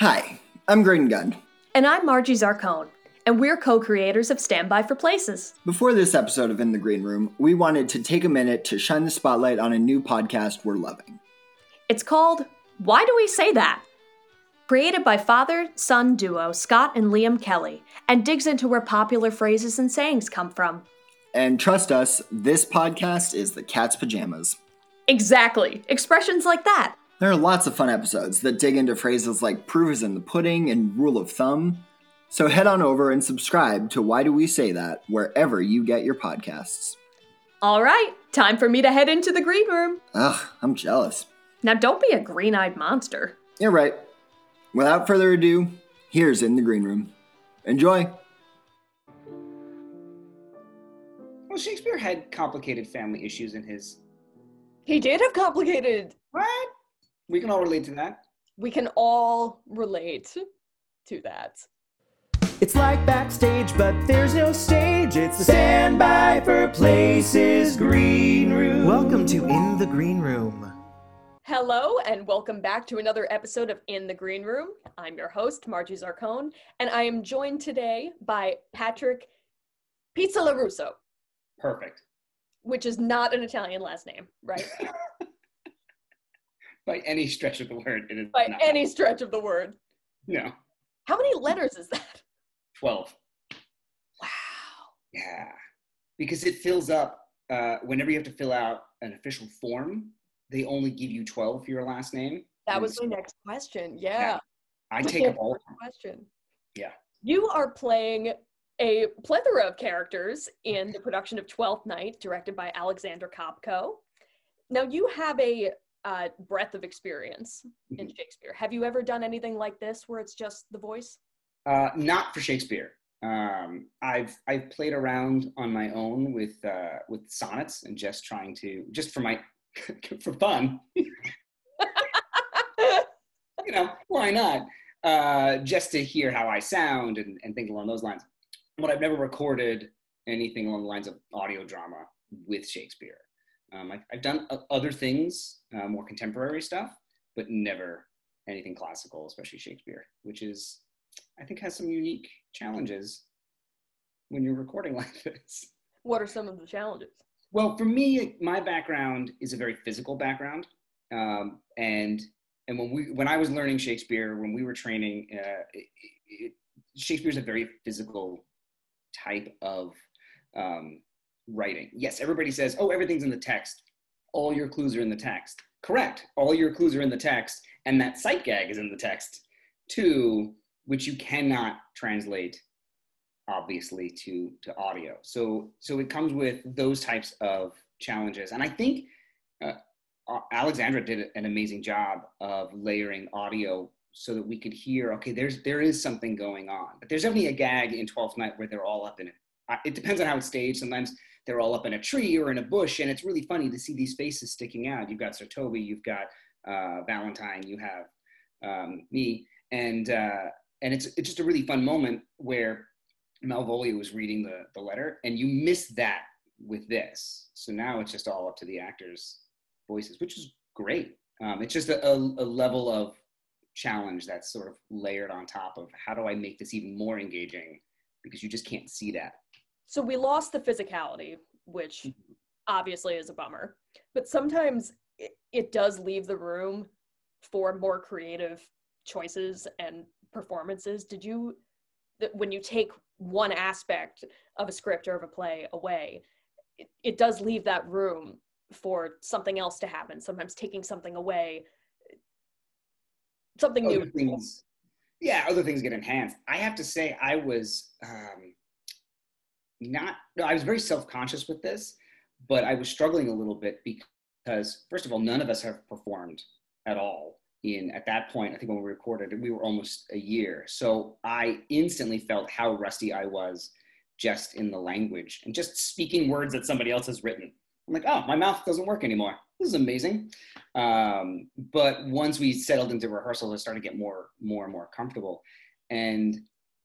Hi, I'm Graydon Gunn. And I'm Margie Zarcone, and we're co-creators of Standby for Places. Before this episode of In the Green Room, we wanted to take a minute to shine the spotlight on a new podcast we're loving. It's called Why Do We Say That? Created by father-son duo Scott and Liam Kelly, and digs into where popular phrases and sayings come from. And trust us, this podcast is the cat's pajamas. Exactly. Expressions like that. There are lots of fun episodes that dig into phrases like proof is in the pudding and rule of thumb. So head on over and subscribe to Why Do We Say That wherever you get your podcasts. All right, time for me to head into the green room. Ugh, I'm jealous. Now don't be a green-eyed monster. You're right. Without further ado, here's In the Green Room. Enjoy. Well, Shakespeare had complicated family issues in his... He did have complicated... What? We can all relate to that. We can all relate to that. It's like backstage, but there's no stage. It's the Standby for Places Green Room. Welcome to In the Green Room. Hello, and welcome back to another episode of In the Green Room. I'm your host, Margie Zarcone, and I am joined today by Patrick Pizzalarusso. Perfect. Which is not an Italian last name, right? By any stretch of the word, it is not. By any stretch of the word. No. How many letters is that? 12. Wow. Yeah. Because it fills up, whenever you have to fill out an official form, they only give you 12 for your last name. That was my next question, yeah. I take up all question. Yeah. You are playing a plethora of characters in the production of Twelfth Night, directed by Alexander Kopko. Now you have a breadth of experience in Shakespeare. Have you ever done anything like this where it's just the voice? Not for Shakespeare. I've played around on my own with sonnets and just for my for fun. You know, why not? Just to hear how I sound and think along those lines. But I've never recorded anything along the lines of audio drama with Shakespeare. I've done other things, more contemporary stuff, but never anything classical, especially Shakespeare, which is, I think, has some unique challenges when you're recording like this. What are some of the challenges? Well, for me, my background is a very physical background, and when I was learning Shakespeare, when we were training, Shakespeare's a very physical type of writing. Yes, everybody says, oh, everything's in the text. All your clues are in the text. Correct. All your clues are in the text, and that sight gag is in the text, too, which you cannot translate, obviously, to audio. So it comes with those types of challenges. And I think Alexandra did an amazing job of layering audio so that we could hear, okay, there is something going on. But there's definitely a gag in Twelfth Night where they're all up in it. It depends on how it's staged. Sometimes they're all up in a tree or in a bush, and it's really funny to see these faces sticking out. You've got Sir Toby, you've got Valentine, you have me, and it's just a really fun moment where Malvolio was reading the letter, and you miss that with this. So now it's just all up to the actors' voices, which is great. It's just a level of challenge that's sort of layered on top of how do I make this even more engaging, because you just can't see that. So we lost the physicality, which obviously is a bummer, but sometimes it does leave the room for more creative choices and performances. Did you, when you take one aspect of a script or of a play away, it does leave that room for something else to happen, sometimes taking something away, something new. Other things get enhanced. I have to say I was... I was very self-conscious with this, but I was struggling a little bit because, first of all, none of us have performed at all. At that point, I think when we recorded, we were almost a year. So I instantly felt how rusty I was just in the language and just speaking words that somebody else has written. I'm like, oh, my mouth doesn't work anymore. This is amazing. But once we settled into rehearsals, I started to get more and more comfortable. And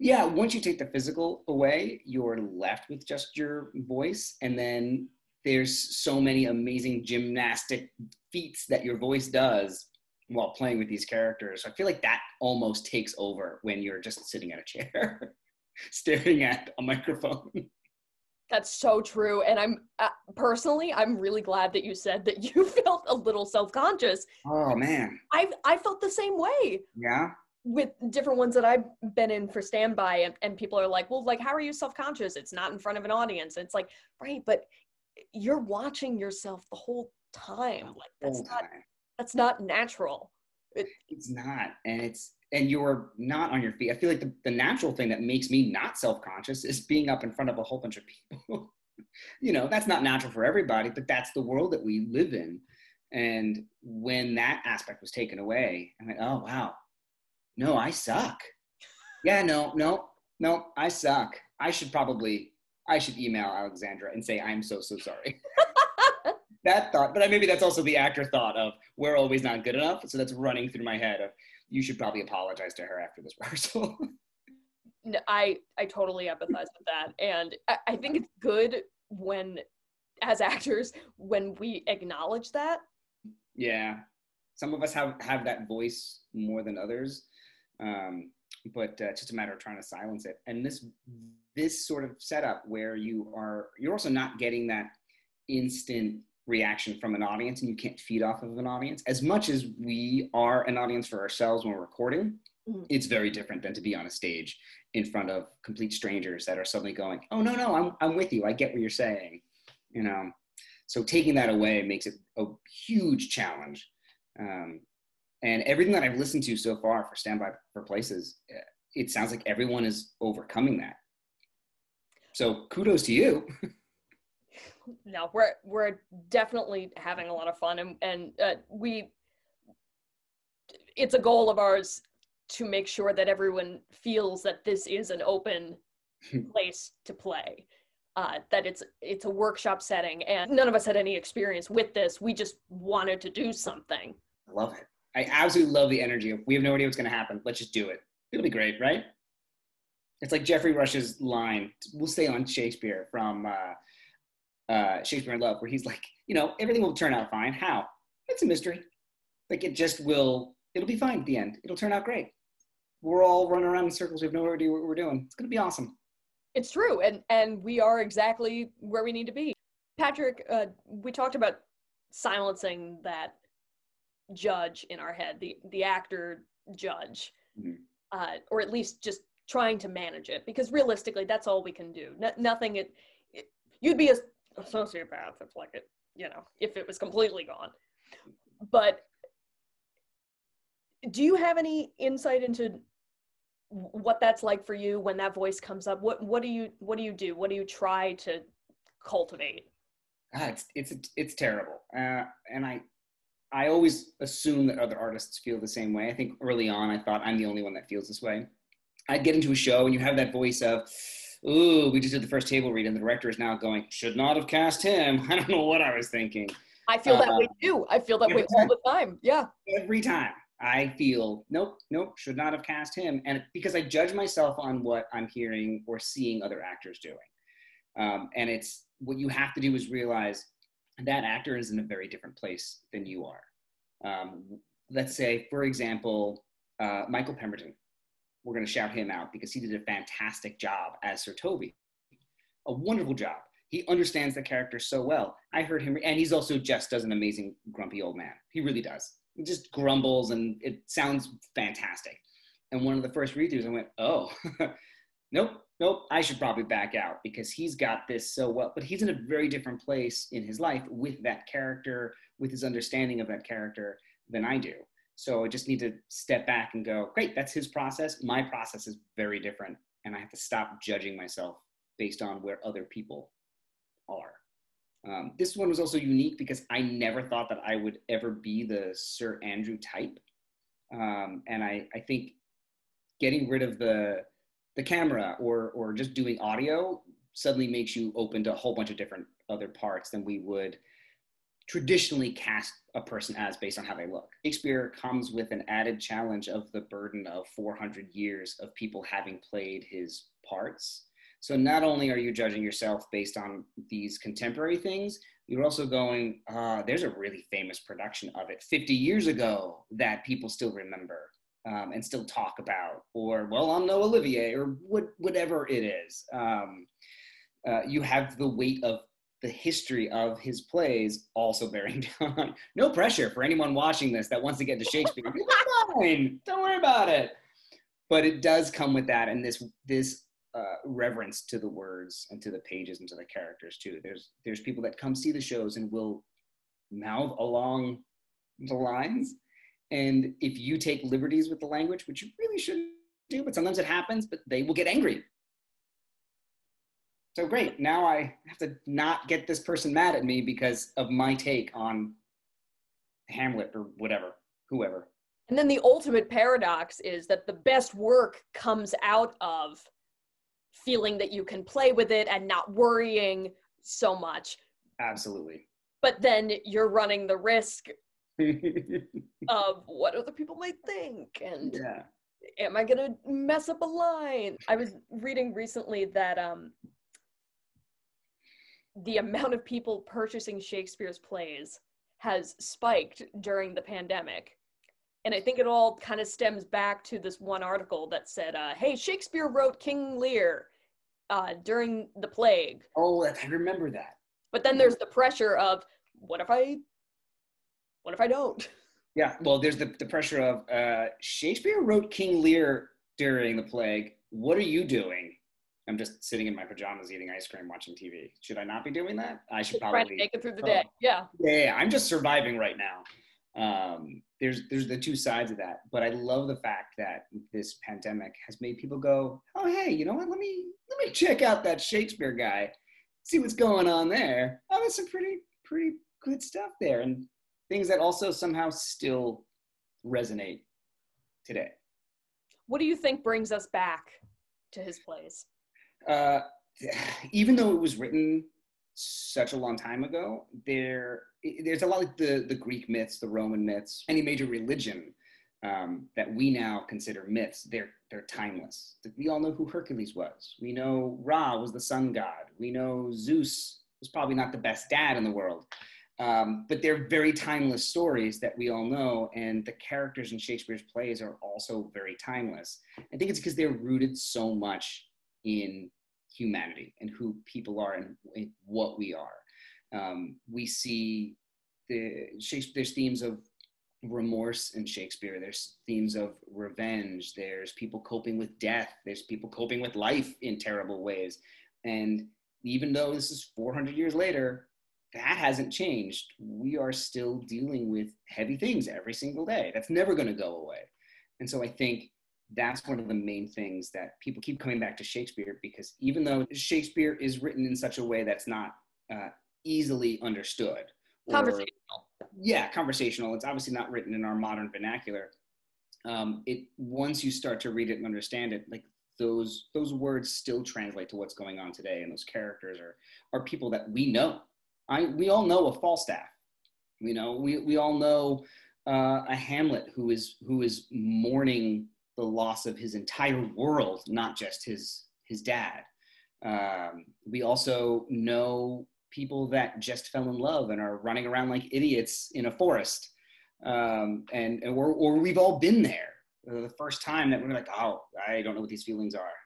yeah, once you take the physical away, you're left with just your voice. And then there's so many amazing gymnastic feats that your voice does while playing with these characters. I feel like that almost takes over when you're just sitting at a chair, staring at a microphone. That's so true. And I'm personally really glad that you said that you felt a little self-conscious. Oh man. I felt the same way. Yeah. With different ones that I've been in for standby, and people are like, well, like, how are you self-conscious? It's not in front of an audience. And it's like, right, but you're watching yourself the whole time. Like that's not natural. It's not. And you're not on your feet. I feel like the natural thing that makes me not self-conscious is being up in front of a whole bunch of people. You know, that's not natural for everybody, but that's the world that we live in. And when that aspect was taken away, I'm like, oh, wow. No, I suck. Yeah, no, I suck. I should email Alexandra and say, I'm so sorry. That thought, but maybe that's also the actor thought of, we're always not good enough. So that's running through my head of, you should probably apologize to her after this rehearsal. No, I totally empathize with that. And I think it's good when, as actors, when we acknowledge that. Yeah. Some of us have that voice more than others, but it's just a matter of trying to silence it. And this sort of setup where you're also not getting that instant reaction from an audience, and you can't feed off of an audience. As much as we are an audience for ourselves when we're recording, it's very different than to be on a stage in front of complete strangers that are suddenly going, oh, no, I'm with you. I get what you're saying, you know? So taking that away makes it a huge challenge. And everything that I've listened to so far for Standby for Places, it sounds like everyone is overcoming that. So kudos to you. No, we're definitely having a lot of fun, and it's a goal of ours to make sure that everyone feels that this is an open place to play, that it's a workshop setting, and none of us had any experience with this. We just wanted to do something. I love it. I absolutely love the energy. We have no idea what's going to happen. Let's just do it. It'll be great, right? It's like Jeffrey Rush's line. We'll stay on Shakespeare from Shakespeare in Love, where he's like, you know, everything will turn out fine. How? It's a mystery. Like, it'll be fine at the end. It'll turn out great. We're all running around in circles. We have no idea what we're doing. It's going to be awesome. It's true. And we are exactly where we need to be. Patrick, we talked about silencing that judge in our head, the actor judge, or at least just trying to manage it, because realistically, that's all we can do. Nothing. You'd be a sociopath if, like, it, you know, if it was completely gone. But do you have any insight into what that's like for you when that voice comes up? What do you do? What do you try to cultivate? God, it's terrible, and I always assume that other artists feel the same way. I think early on, I thought I'm the only one that feels this way. I'd get into a show, and you have that voice of, ooh, we just did the first table read, and the director is now going, should not have cast him. I don't know what I was thinking. I feel that way too. I feel that way all the time. Yeah. Every time I feel, nope, should not have cast him. And because I judge myself on what I'm hearing or seeing other actors doing. And it's what you have to do is realize that actor is in a very different place than you are. Let's say, for example, Michael Pemberton. We're going to shout him out because he did a fantastic job as Sir Toby. A wonderful job. He understands the character so well. I heard him, and he's also just does an amazing grumpy old man. He really does. He just grumbles, and it sounds fantastic. And one of the first read-throughs, I went, oh, nope, I should probably back out because he's got this so well. But he's in a very different place in his life with that character, with his understanding of that character than I do. So I just need to step back and go, great, that's his process. My process is very different. And I have to stop judging myself based on where other people are. This one was also unique because I never thought that I would ever be the Sir Andrew type. And I think getting rid of the camera or just doing audio suddenly makes you open to a whole bunch of different other parts than we would traditionally cast a person as based on how they look. Shakespeare comes with an added challenge of the burden of 400 years of people having played his parts. So not only are you judging yourself based on these contemporary things, you're also going, there's a really famous production of it 50 years ago that people still remember and still talk about, or, well, I'm no Olivier, or whatever it is. You have the weight of the history of his plays also bearing down on. No pressure for anyone watching this that wants to get to Shakespeare. Fine, don't worry about it. But it does come with that, and this reverence to the words and to the pages and to the characters too. There's people that come see the shows and will mouth along the lines, and if you take liberties with the language, which you really shouldn't do, but sometimes it happens, but they will get angry. So great, now I have to not get this person mad at me because of my take on Hamlet or whatever, whoever. And then the ultimate paradox is that the best work comes out of feeling that you can play with it and not worrying so much. Absolutely. But then you're running the risk of what other people might think, and am I gonna mess up a line? I was reading recently that the amount of people purchasing Shakespeare's plays has spiked during the pandemic. And I think it all kind of stems back to this one article that said, hey, Shakespeare wrote King Lear during the plague. Oh, I remember that. But then there's the pressure of, what if I don't? Yeah, well, there's the pressure of, Shakespeare wrote King Lear during the plague. What are you doing? I'm just sitting in my pajamas eating ice cream, watching TV. Should I not be doing that? I should probably. Trying to make it through the day, yeah. Yeah, I'm just surviving right now. There's the two sides of that, but I love the fact that this pandemic has made people go, oh, hey, you know what? Let me check out that Shakespeare guy, see what's going on there. Oh, there's some pretty good stuff there, and things that also somehow still resonate today. What do you think brings us back to his plays? Even though it was written such a long time ago, there's a lot like the Greek myths, the Roman myths, any major religion that we now consider myths, they're timeless. We all know who Hercules was. We know Ra was the sun god. We know Zeus was probably not the best dad in the world. But they're very timeless stories that we all know, and the characters in Shakespeare's plays are also very timeless. I think it's because they're rooted so much in humanity and who people are and what we are. We see there's themes of remorse in Shakespeare. There's themes of revenge. There's people coping with death. There's people coping with life in terrible ways. And even though this is 400 years later, that hasn't changed. We are still dealing with heavy things every single day. That's never going to go away. And so I think that's one of the main things that people keep coming back to Shakespeare, because even though Shakespeare is written in such a way that's not easily understood. Conversational. It's obviously not written in our modern vernacular. Once you start to read it and understand it, like those words still translate to what's going on today. And those characters are people that we know. We all know a Falstaff. You know, we all know a Hamlet who is mourning the loss of his entire world, not just his dad. We also know people that just fell in love and are running around like idiots in a forest. And we've all been there. The first time that we're like, oh, I don't know what these feelings are.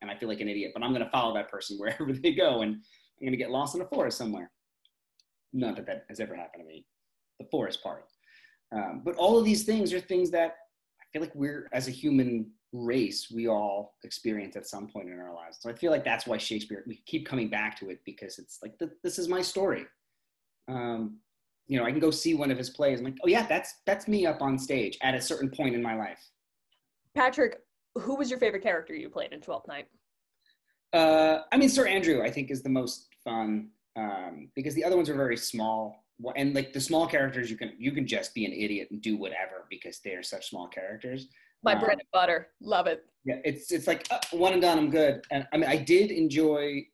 And I feel like an idiot, but I'm gonna follow that person wherever they go, and I'm gonna get lost in a forest somewhere. Not that has ever happened to me, the forest part. But all of these things are things that I feel like we're, as a human race, we all experience at some point in our lives. So I feel like that's why Shakespeare, we keep coming back to it, because it's like, this is my story. You know, I can go see one of his plays. I'm like, oh yeah, that's me up on stage at a certain point in my life. Patrick, who was your favorite character you played in Twelfth Night? Sir Andrew, I think, is the most fun, because the other ones are very small, and like the small characters, you can just be an idiot and do whatever because they're such small characters. My bread and butter, love it. Yeah, it's like one and done, I'm good. And I mean, I did enjoy.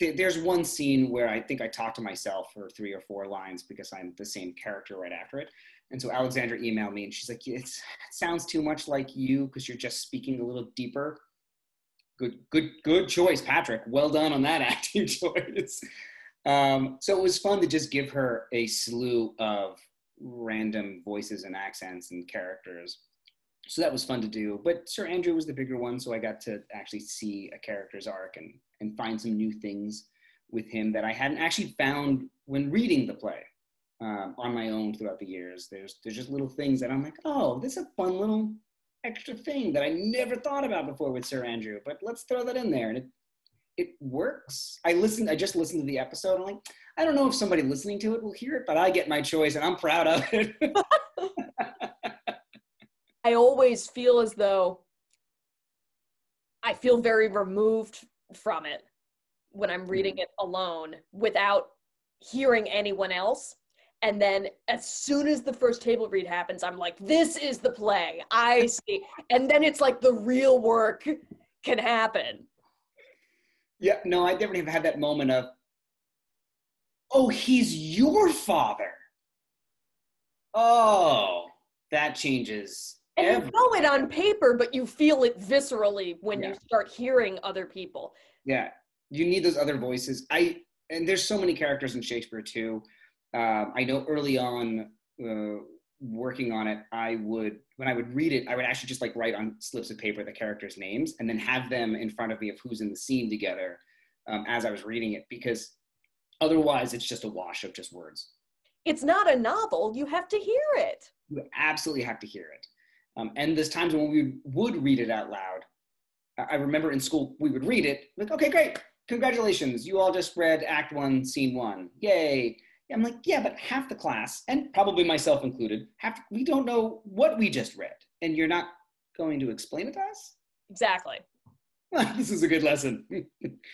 There's one scene where I think I talked to myself for 3 or 4 lines because I'm the same character right after it. And so Alexander emailed me and she's like, it sounds too much like you because you're just speaking a little deeper. Good choice, Patrick. Well done on that acting choice. So it was fun to just give her a slew of random voices and accents and characters. So that was fun to do. But Sir Andrew was the bigger one, so I got to actually see a character's arc and find some new things with him that I hadn't actually found when reading the play on my own throughout the years. There's just little things that I'm like, oh, this is a fun little extra thing that I never thought about before with Sir Andrew, but let's throw that in there. And it works. I just listened to the episode. I'm like, I don't know if somebody listening to it will hear it, but I get my choice and I'm proud of it. I always feel as though I feel very removed from it when I'm reading it alone without hearing anyone else. And then as soon as the first table read happens, I'm like, this is the play. I see. And then it's like the real work can happen. Yeah, no, I definitely have had that moment of, oh, he's your father. Oh, that changes everything. And you know it on paper, but you feel it viscerally when you start hearing other people. Yeah, you need those other voices. And there's so many characters in Shakespeare too. I know early on working on it, when I would read it, I would actually just like write on slips of paper the characters' names and then have them in front of me of who's in the scene together as I was reading it, because otherwise it's just a wash of just words. It's not a novel. You have to hear it. You absolutely have to hear it. And there's times when we would read it out loud. I remember in school, we would read it, like, okay, great, congratulations. You all just read Act 1, Scene 1, yay. I'm like, yeah, but half the class, and probably myself included, we don't know what we just read, and you're not going to explain it to us? Exactly. This is a good lesson.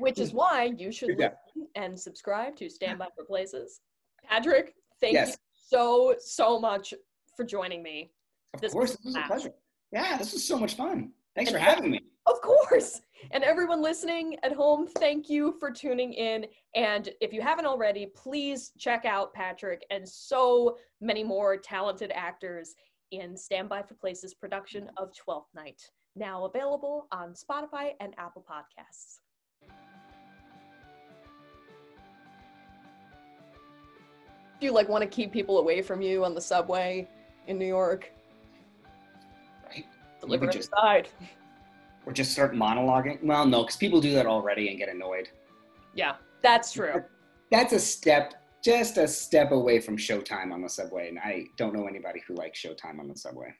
Which is why you should listen and subscribe to Standby for Places. Patrick, thank you so much for joining me. Of course, this was a pleasure. Yeah, this was so much fun. Thanks for having me. Of course. And everyone listening at home, thank you for tuning in. And if you haven't already, please check out Patrick and so many more talented actors in Standby for Places production of Twelfth Night, now available on Spotify and Apple Podcasts. Do you want to keep people away from you on the subway in New York? Right. Deliver inside. Or just start monologuing. Well, no, because people do that already and get annoyed. Yeah, that's true. That's just a step away from showtime on the subway. And I don't know anybody who likes showtime on the subway.